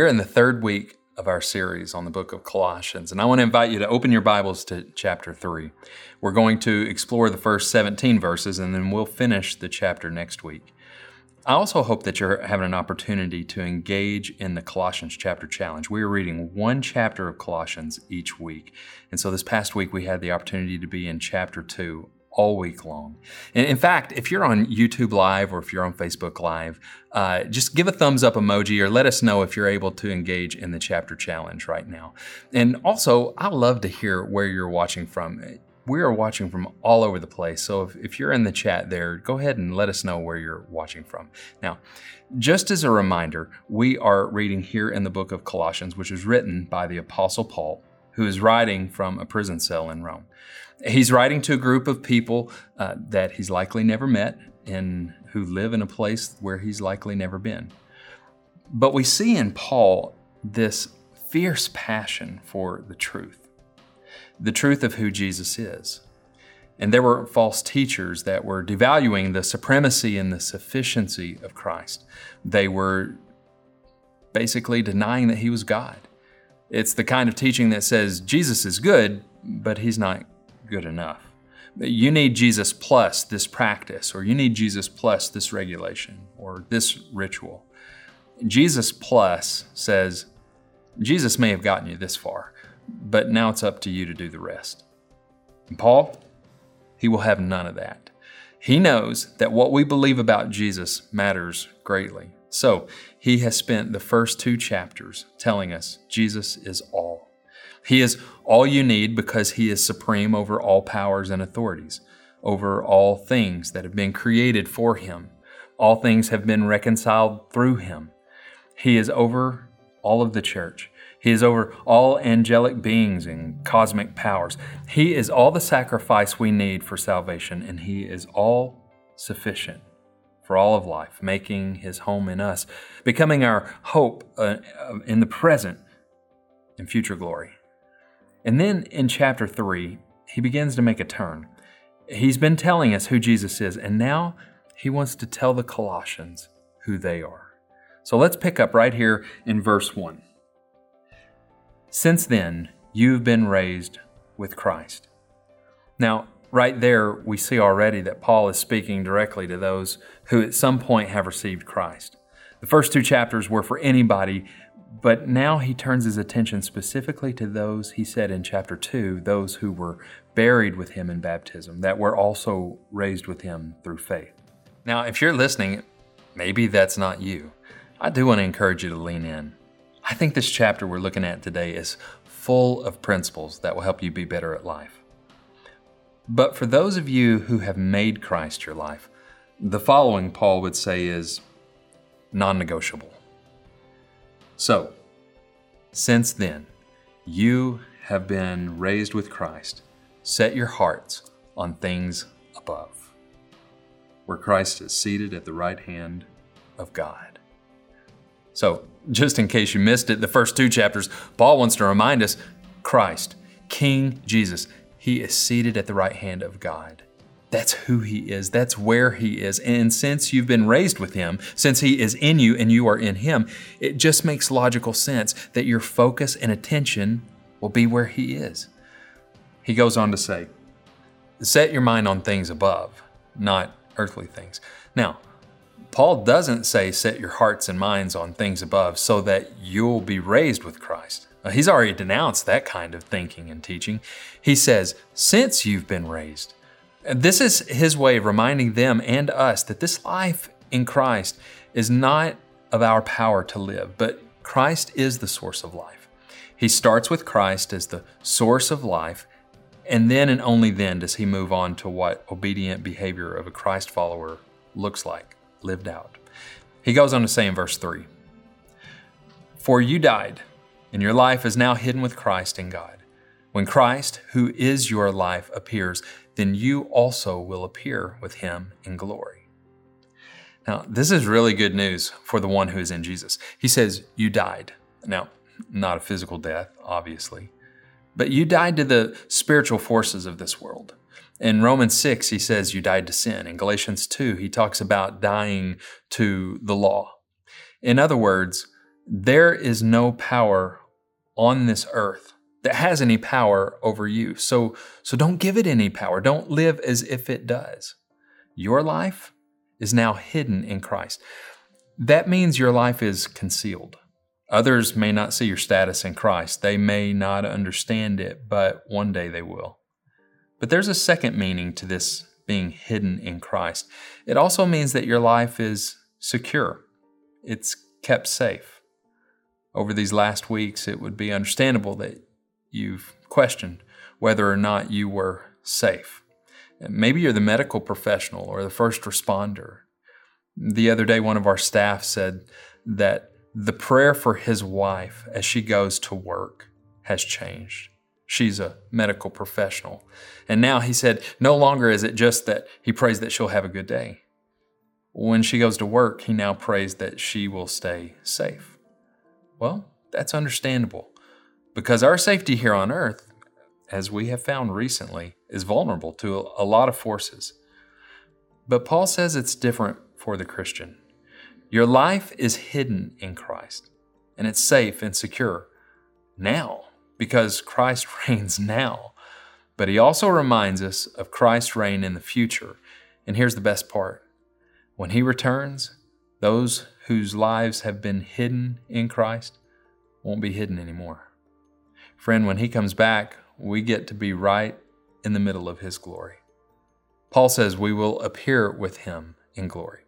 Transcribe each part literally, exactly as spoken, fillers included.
We're in the third week of our series on the book of Colossians, and I want to invite you to open your Bibles to chapter three. We're going to explore the first seventeen verses, and then we'll finish the chapter next week. I also hope that you're having an opportunity to engage in the Colossians chapter challenge. We are reading one chapter of Colossians each week, and so this past week we had the opportunity to be in chapter two all week long. And in fact, if you're on YouTube Live or if you're on Facebook Live, uh, just give a thumbs up emoji or let us know if you're able to engage in the chapter challenge right now. And also, I love to hear where you're watching from. We are watching from all over the place. So if, if you're in the chat there, go ahead and let us know where you're watching from. Now, just as a reminder, we are reading here in the book of Colossians, which is written by the Apostle Paul, who is writing from a prison cell in Rome. He's writing to a group of people uh, that he's likely never met and who live in a place where he's likely never been. But we see in Paul this fierce passion for the truth, the truth of who Jesus is. And there were false teachers that were devaluing the supremacy and the sufficiency of Christ. They were basically denying that he was God. It's the kind of teaching that says Jesus is good, but he's not good enough. You need Jesus plus this practice, or you need Jesus plus this regulation, or this ritual. Jesus plus says, Jesus may have gotten you this far, but now it's up to you to do the rest. And Paul, he will have none of that. He knows that what we believe about Jesus matters greatly. So he has spent the first two chapters telling us Jesus is all. He is all you need because he is supreme over all powers and authorities, over all things that have been created for him. All things have been reconciled through him. He is over all of the church. He is over all angelic beings and cosmic powers. He is all the sacrifice we need for salvation, and he is all sufficient for all of life, making his home in us, becoming our hope uh, in the present and future glory. And then in chapter three, he begins to make a turn. He's been telling us who Jesus is, and now he wants to tell the Colossians who they are. So let's pick up right here in verse one. Since then, you've been raised with Christ. Now, right there, we see already that Paul is speaking directly to those who at some point have received Christ. The first two chapters were for anybody, but now he turns his attention specifically to those, he said in chapter two, those who were buried with him in baptism, that were also raised with him through faith. Now, if you're listening, maybe that's not you. I do want to encourage you to lean in. I think this chapter we're looking at today is full of principles that will help you be better at life. But for those of you who have made Christ your life, the following, Paul would say, is non-negotiable. So, since then, you have been raised with Christ. Set your hearts on things above, where Christ is seated at the right hand of God. So, just in case you missed it, the first two chapters, Paul wants to remind us, Christ, King Jesus, he is seated at the right hand of God. That's who he is. That's where he is. And since you've been raised with him, since he is in you and you are in him, it just makes logical sense that your focus and attention will be where he is. He goes on to say, set your mind on things above, not earthly things. Now, Paul doesn't say set your hearts and minds on things above so that you'll be raised with Christ. He's already denounced that kind of thinking and teaching. He says, since you've been raised. This is his way of reminding them and us that this life in Christ is not of our power to live, but Christ is the source of life. He starts with Christ as the source of life, and then and only then does he move on to what obedient behavior of a Christ follower looks like, lived out. He goes on to say in verse three, for you died, and your life is now hidden with Christ in God. When Christ, who is your life, appears, then you also will appear with him in glory. Now, this is really good news for the one who is in Jesus. He says, you died. Now, not a physical death, obviously, but you died to the spiritual forces of this world. In Romans six, he says you died to sin. In Galatians two, he talks about dying to the law. In other words, there is no power on this earth that has any power over you. So, so don't give it any power. Don't live as if it does. Your life is now hidden in Christ. That means your life is concealed. Others may not see your status in Christ. They may not understand it, but one day they will. But there's a second meaning to this being hidden in Christ. It also means that your life is secure. It's kept safe. Over these last weeks, it would be understandable that you've questioned whether or not you were safe. Maybe you're the medical professional or the first responder. The other day, one of our staff said that the prayer for his wife as she goes to work has changed. She's a medical professional. And now he said, no longer is it just that he prays that she'll have a good day. When she goes to work, he now prays that she will stay safe. Well, that's understandable because our safety here on earth, as we have found recently, is vulnerable to a lot of forces. But Paul says it's different for the Christian. Your life is hidden in Christ, and it's safe and secure now because Christ reigns now. But he also reminds us of Christ's reign in the future. And here's the best part. When he returns, those whose lives have been hidden in Christ won't be hidden anymore. Friend, when he comes back, we get to be right in the middle of his glory. Paul says we will appear with him in glory.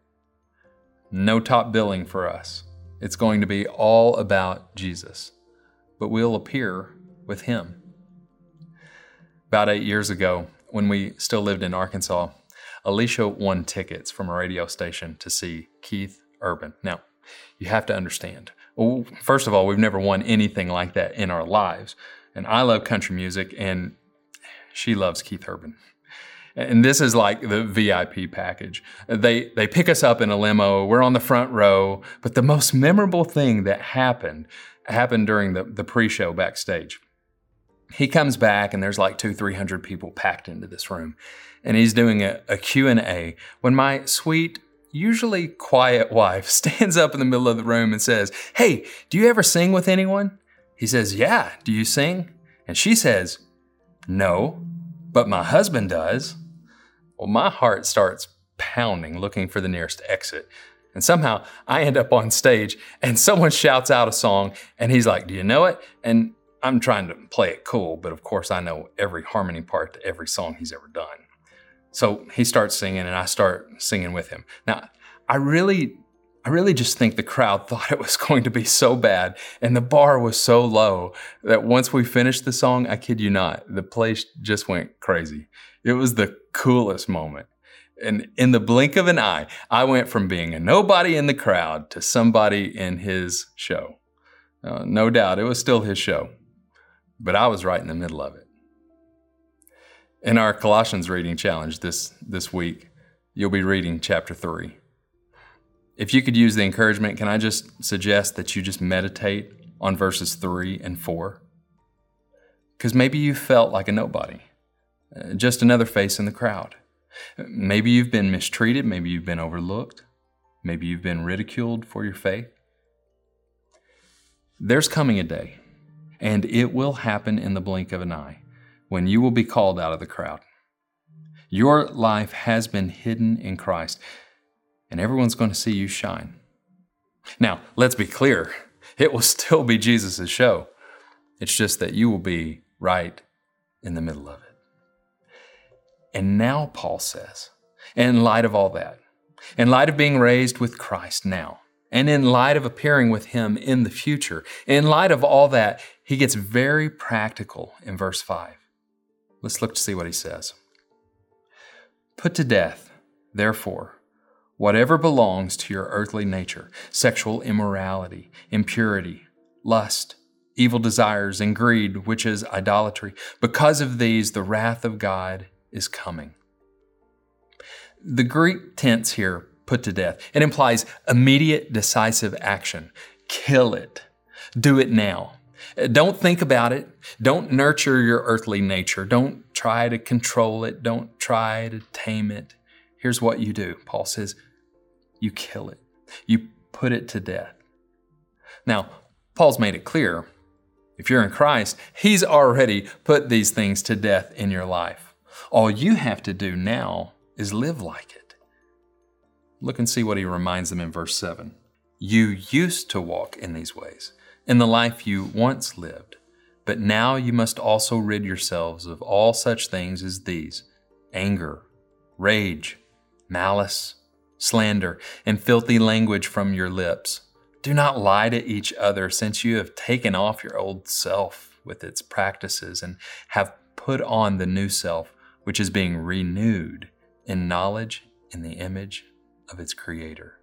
No top billing for us. It's going to be all about Jesus, but we'll appear with him. About eight years ago, when we still lived in Arkansas, Alicia won tickets from a radio station to see Keith Urban. Now, you have to understand, well, first of all, we've never won anything like that in our lives. And I love country music, and she loves Keith Urban. And this is like the V I P package. They they pick us up in a limo. We're on the front row. But the most memorable thing that happened, happened during the, the pre-show backstage. He comes back, and there's like two, three hundred people packed into this room. And he's doing a, a Q and A when my sweet, usually quiet wife stands up in the middle of the room and says, "Hey, do you ever sing with anyone?" He says, "Yeah, do you sing?" And she says, "No, but my husband does." Well, my heart starts pounding looking for the nearest exit. And somehow I end up on stage and someone shouts out a song and he's like, "Do you know it?" And I'm trying to play it cool, but of course I know every harmony part to every song he's ever done. So he starts singing and I start singing with him. Now, I really I really just think the crowd thought it was going to be so bad and the bar was so low that once we finished the song, I kid you not, the place just went crazy. It was the coolest moment. And in the blink of an eye, I went from being a nobody in the crowd to somebody in his show. Uh, no doubt, it was still his show, but I was right in the middle of it. In our Colossians reading challenge this, this week, you'll be reading chapter three. If you could use the encouragement, can I just suggest that you just meditate on verses three and four? Because maybe you felt like a nobody, just another face in the crowd. Maybe you've been mistreated. Maybe you've been overlooked. Maybe you've been ridiculed for your faith. There's coming a day, and it will happen in the blink of an eye, when you will be called out of the crowd. Your life has been hidden in Christ, and everyone's going to see you shine. Now, let's be clear. It will still be Jesus' show. It's just that you will be right in the middle of it. And now, Paul says, in light of all that, in light of being raised with Christ now, and in light of appearing with him in the future, in light of all that, he gets very practical in verse five. Let's look to see what he says. Put to death, therefore, whatever belongs to your earthly nature, sexual immorality, impurity, lust, evil desires, and greed, which is idolatry. Because of these, the wrath of God is coming. The Greek tense here, put to death, it implies immediate, decisive action. Kill it. Do it now. Don't think about it. Don't nurture your earthly nature. Don't try to control it. Don't try to tame it. Here's what you do. Paul says, you kill it. You put it to death. Now, Paul's made it clear, if you're in Christ, he's already put these things to death in your life. All you have to do now is live like it. Look and see what he reminds them in verse seven. You used to walk in these ways, in the life you once lived, but now you must also rid yourselves of all such things as these: anger, rage, malice, slander, and filthy language from your lips. Do not lie to each other, since you have taken off your old self with its practices and have put on the new self, which is being renewed in knowledge in the image of its creator.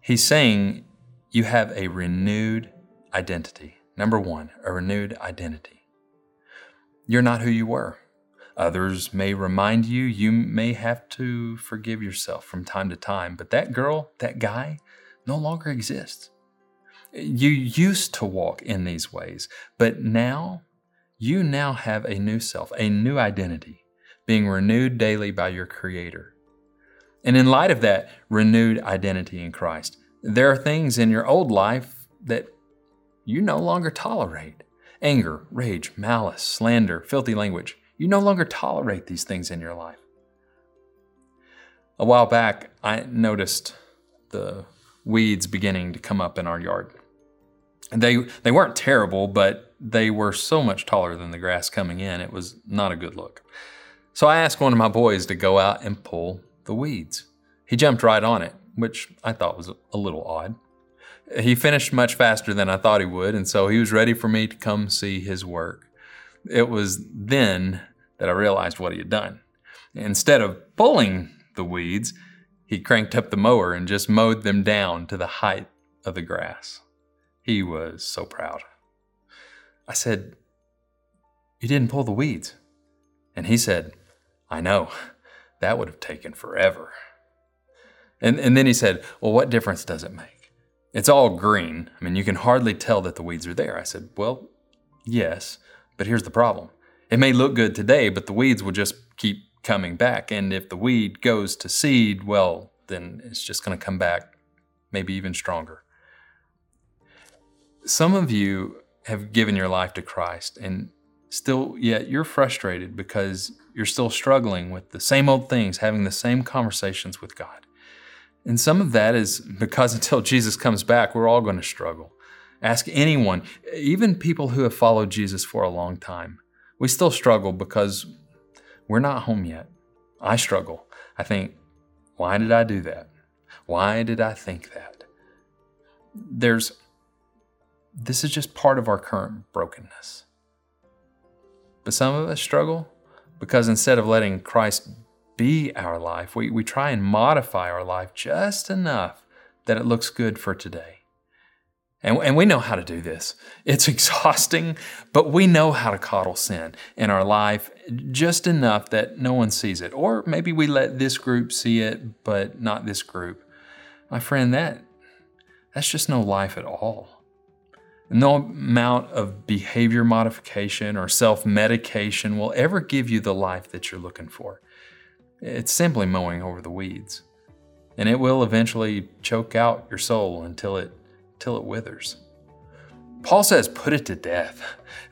He's saying you have a renewed identity. Number one, a renewed identity. You're not who you were. Others may remind you, you may have to forgive yourself from time to time, but that girl, that guy, no longer exists. You used to walk in these ways, but now you now have a new self, a new identity, being renewed daily by your Creator. And in light of that renewed identity in Christ, there are things in your old life that you no longer tolerate. Anger, rage, malice, slander, filthy language. You no longer tolerate these things in your life. A while back, I noticed the weeds beginning to come up in our yard. They they weren't terrible, but they were so much taller than the grass coming in, it was not a good look. So I asked one of my boys to go out and pull the weeds. He jumped right on it, which I thought was a little odd. He finished much faster than I thought he would, and so he was ready for me to come see his work. It was then that I realized what he had done. Instead of pulling the weeds, he cranked up the mower and just mowed them down to the height of the grass. He was so proud. I said, "You didn't pull the weeds." And he said, "I know, that would have taken forever." And, and then he said, "Well, what difference does it make? It's all green. I mean, you can hardly tell that the weeds are there." I said, "Well, yes. But here's the problem. It may look good today, but the weeds will just keep coming back. And if the weed goes to seed, well, then it's just going to come back maybe even stronger." Some of you have given your life to Christ, and still yet you're frustrated because you're still struggling with the same old things, having the same conversations with God. And some of that is because until Jesus comes back, we're all going to struggle. Ask anyone, even people who have followed Jesus for a long time. We still struggle because we're not home yet. I struggle. I think, why did I do that? Why did I think that? There's, this is just part of our current brokenness. But some of us struggle because instead of letting Christ be our life, we, we try and modify our life just enough that it looks good for today. And we know how to do this. It's exhausting, but we know how to coddle sin in our life just enough that no one sees it. Or maybe we let this group see it, but not this group. My friend, that that's just no life at all. No amount of behavior modification or self-medication will ever give you the life that you're looking for. It's simply mowing over the weeds. And it will eventually choke out your soul until it till it withers. Paul says, put it to death.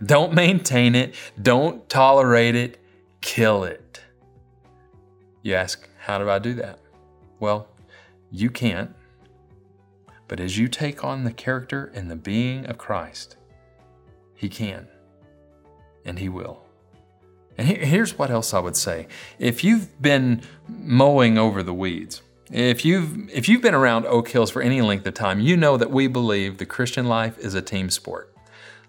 Don't maintain it. Don't tolerate it. Kill it. You ask, how do I do that? Well, you can't. But as you take on the character and the being of Christ, he can, and he will. And here's what else I would say. If you've been mowing over the weeds, If you've if you've been around Oak Hills for any length of time, you know that we believe the Christian life is a team sport.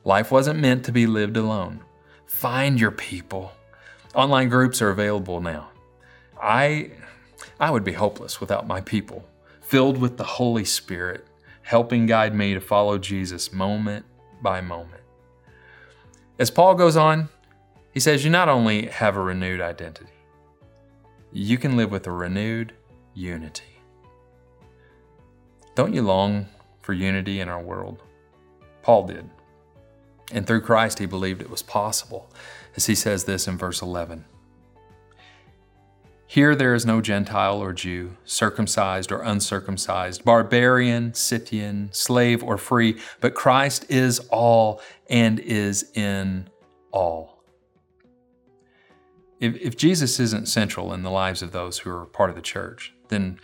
Life wasn't meant to be lived alone. Find your people. Online groups are available now. I I would be hopeless without my people, filled with the Holy Spirit, helping guide me to follow Jesus moment by moment. As Paul goes on, he says you not only have a renewed identity, you can live with a renewed unity. Don't you long for unity in our world? Paul did. And through Christ, he believed it was possible, as he says this in verse eleven. Here there is no Gentile or Jew, circumcised or uncircumcised, barbarian, Scythian, slave or free, but Christ is all and is in all. If, if Jesus isn't central in the lives of those who are part of the church, then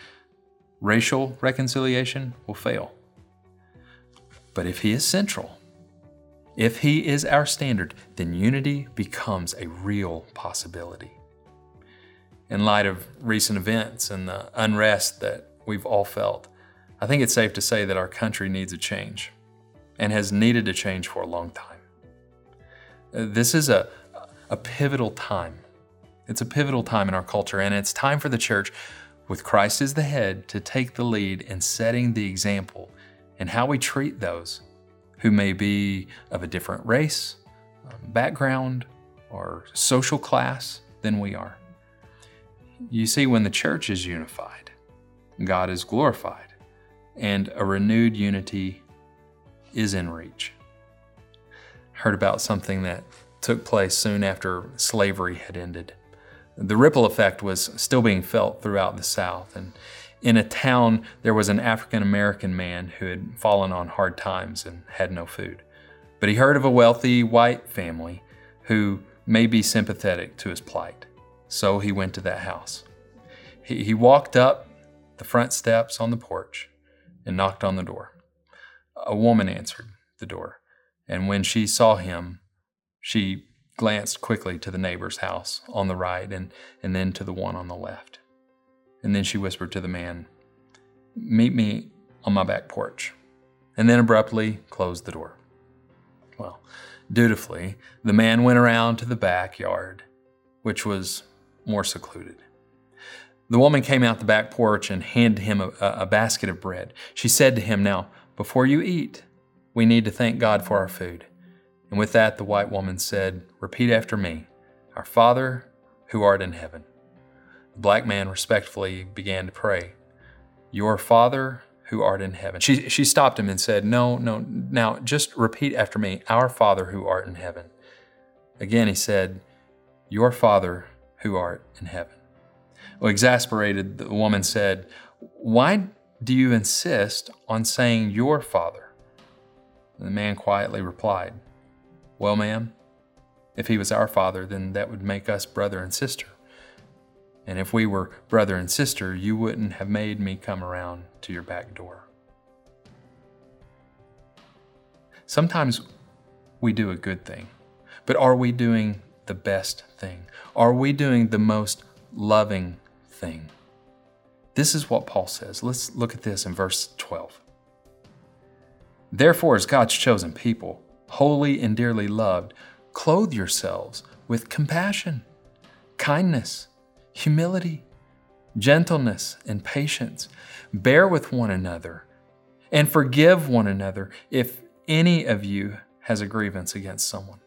racial reconciliation will fail. But if he is central, if he is our standard, then unity becomes a real possibility. In light of recent events and the unrest that we've all felt, I think it's safe to say that our country needs a change and has needed a change for a long time. This is a, a pivotal time. It's a pivotal time in our culture, and it's time for the church, with Christ as the head, to take the lead in setting the example in how we treat those who may be of a different race, background, or social class than we are. You see, when the church is unified, God is glorified, and a renewed unity is in reach. I heard about something that took place soon after slavery had ended. The ripple effect was still being felt throughout the South, and in a town, there was an African-American man who had fallen on hard times and had no food. But he heard of a wealthy white family who may be sympathetic to his plight. So he went to that house. He, he walked up the front steps on the porch and knocked on the door. A woman answered the door, and when she saw him, she glanced quickly to the neighbor's house on the right and, and then to the one on the left. And then she whispered to the man, "Meet me on my back porch," and then abruptly closed the door. Well, dutifully, the man went around to the backyard, which was more secluded. The woman came out the back porch and handed him a, a basket of bread. She said to him, "Now, before you eat, we need to thank God for our food." And with that, the white woman said, "Repeat after me, our Father who art in heaven." The black man respectfully began to pray, "Your Father who art in heaven." She she stopped him and said, no, no, now just repeat after me, "Our Father who art in heaven." Again, he said, "Your Father who art in heaven." Well, exasperated, the woman said, "Why do you insist on saying your Father?" And the man quietly replied, "Well, ma'am, if he was our father, then that would make us brother and sister. And if we were brother and sister, you wouldn't have made me come around to your back door." Sometimes we do a good thing, but are we doing the best thing? Are we doing the most loving thing? This is what Paul says. Let's look at this in verse twelve. "Therefore, as God's chosen people, holy and dearly loved, clothe yourselves with compassion, kindness, humility, gentleness, and patience. Bear with one another and forgive one another if any of you has a grievance against someone.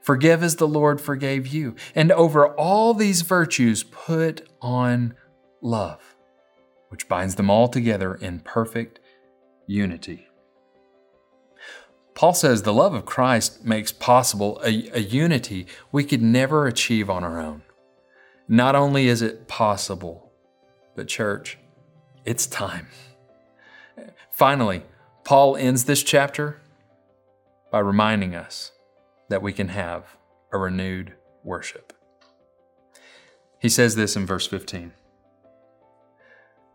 Forgive as the Lord forgave you. And over all these virtues put on love, which binds them all together in perfect unity." Paul says the love of Christ makes possible a, a unity we could never achieve on our own. Not only is it possible, but church, it's time. Finally, Paul ends this chapter by reminding us that we can have a renewed worship. He says this in verse fifteen.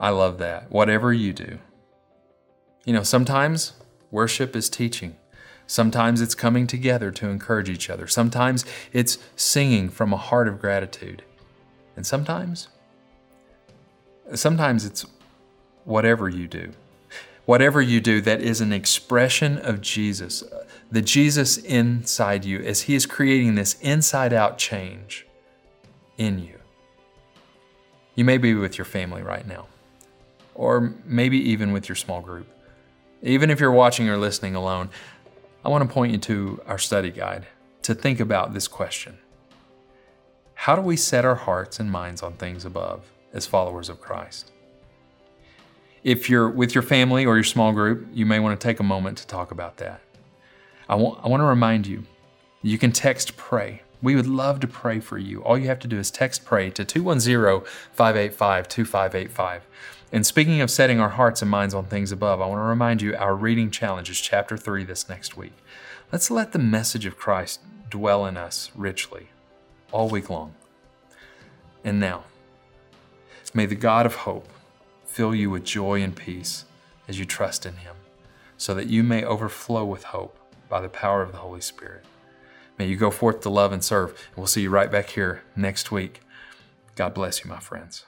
I love that. Whatever you do. You know, sometimes worship is teaching. Sometimes it's coming together to encourage each other. Sometimes it's singing from a heart of gratitude. And sometimes, sometimes it's whatever you do. Whatever you do, that is an expression of Jesus, the Jesus inside you, as He is creating this inside-out change in you. You may be with your family right now, or maybe even with your small group. Even if you're watching or listening alone, I want to point you to our study guide to think about this question. How do we set our hearts and minds on things above as followers of Christ? If you're with your family or your small group, you may want to take a moment to talk about that. I want, I want to remind you, you can text PRAY. We would love to pray for you. All you have to do is text PRAY to two one zero, five eight five, two five eight five. And speaking of setting our hearts and minds on things above, I want to remind you our reading challenge is chapter three this next week. Let's let the message of Christ dwell in us richly all week long. And now, may the God of hope fill you with joy and peace as you trust in Him, so that you may overflow with hope by the power of the Holy Spirit. May you go forth to love and serve, and we'll see you right back here next week. God bless you, my friends.